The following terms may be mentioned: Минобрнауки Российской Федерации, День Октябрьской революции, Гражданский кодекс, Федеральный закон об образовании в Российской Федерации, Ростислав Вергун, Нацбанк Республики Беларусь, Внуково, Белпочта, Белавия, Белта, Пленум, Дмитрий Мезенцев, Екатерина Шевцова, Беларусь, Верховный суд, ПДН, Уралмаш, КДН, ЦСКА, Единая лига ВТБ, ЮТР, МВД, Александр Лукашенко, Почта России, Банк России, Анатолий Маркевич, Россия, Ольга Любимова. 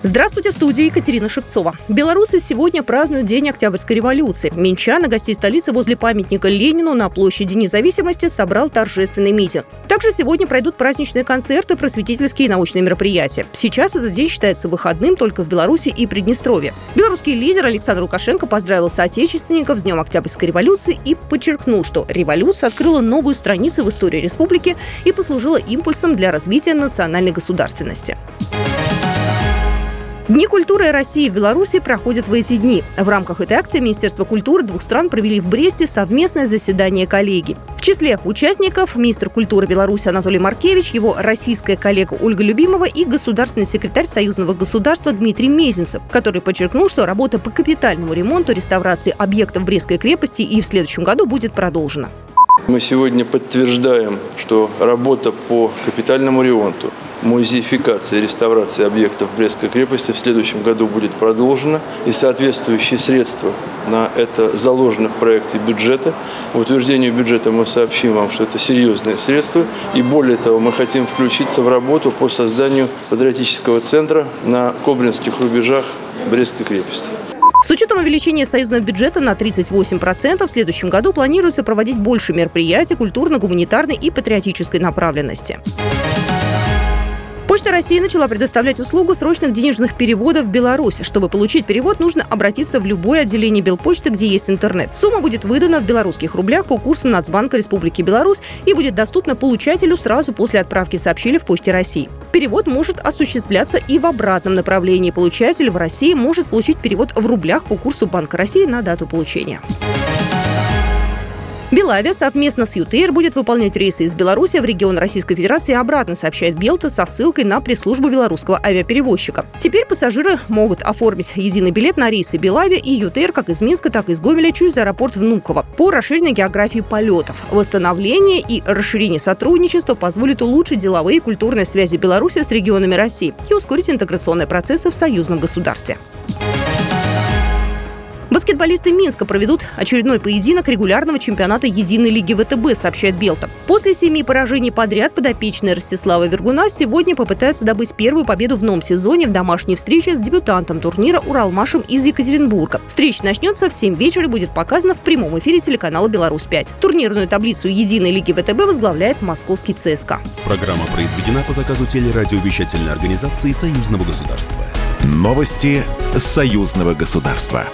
Здравствуйте, в студии Екатерина Шевцова. Беларусы сегодня празднуют День Октябрьской революции. Минчан, гостей столицы возле памятника Ленину на площади Независимости собрал торжественный митинг. Также сегодня пройдут праздничные концерты, просветительские и научные мероприятия. Сейчас этот день считается выходным только в Беларуси и Приднестровье. Белорусский лидер Александр Лукашенко поздравил соотечественников с Днем Октябрьской революции и подчеркнул, что революция открыла новую страницу в истории республики и послужила импульсом для развития национальной государственности. Дни культуры России в Беларуси проходят в эти дни. В рамках этой акции Министерство культуры двух стран провели в Бресте совместное заседание коллегий. В числе участников министр культуры Беларуси Анатолий Маркевич, его российская коллега Ольга Любимова и государственный секретарь союзного государства Дмитрий Мезенцев, который подчеркнул, что работа по капитальному ремонту, реставрации объектов Брестской крепости и в следующем году будет продолжена. Мы сегодня подтверждаем, что работа по капитальному ремонту, музеификации и реставрации объектов Брестской крепости в следующем году будет продолжена, и соответствующие средства на это заложены в проекте бюджета. По утверждению бюджета мы сообщим вам, что это серьезные средства, и более того, мы хотим включиться в работу по созданию патриотического центра на коблинских рубежах Брестской крепости. С учетом увеличения союзного бюджета на 38%, в следующем году планируется проводить больше мероприятий культурно-гуманитарной и патриотической направленности. Почта России начала предоставлять услугу срочных денежных переводов в Беларусь. Чтобы получить перевод, нужно обратиться в любое отделение Белпочты, где есть интернет. Сумма будет выдана в белорусских рублях по курсу Нацбанка Республики Беларусь и будет доступна получателю сразу после отправки, сообщили в Почте России. Перевод может осуществляться и в обратном направлении. Получатель в России может получить перевод в рублях по курсу Банка России на дату получения. Белавия совместно с ЮТР будет выполнять рейсы из Беларуси в регион Российской Федерации и обратно, сообщает Белта со ссылкой на пресс-службу белорусского авиаперевозчика. Теперь пассажиры могут оформить единый билет на рейсы Белавия и ЮТР как из Минска, так и из Гомеля через аэропорт Внуково по расширенной географии полетов. Восстановление и расширение сотрудничества позволит улучшить деловые и культурные связи Беларуси с регионами России и ускорить интеграционные процессы в союзном государстве. Баскетболисты Минска проведут очередной поединок регулярного чемпионата Единой лиги ВТБ, сообщает Белта. После 7 поражений подряд подопечные Ростислава Вергуна сегодня попытаются добыть первую победу в новом сезоне в домашней встрече с дебютантом турнира Уралмашем из Екатеринбурга. Встреча начнется в 7 вечера и будет показана в прямом эфире телеканала «Беларусь-5». Турнирную таблицу Единой лиги ВТБ возглавляет московский ЦСКА. Программа произведена по заказу телерадиовещательной организации Союзного государства. Новости Союзного государства.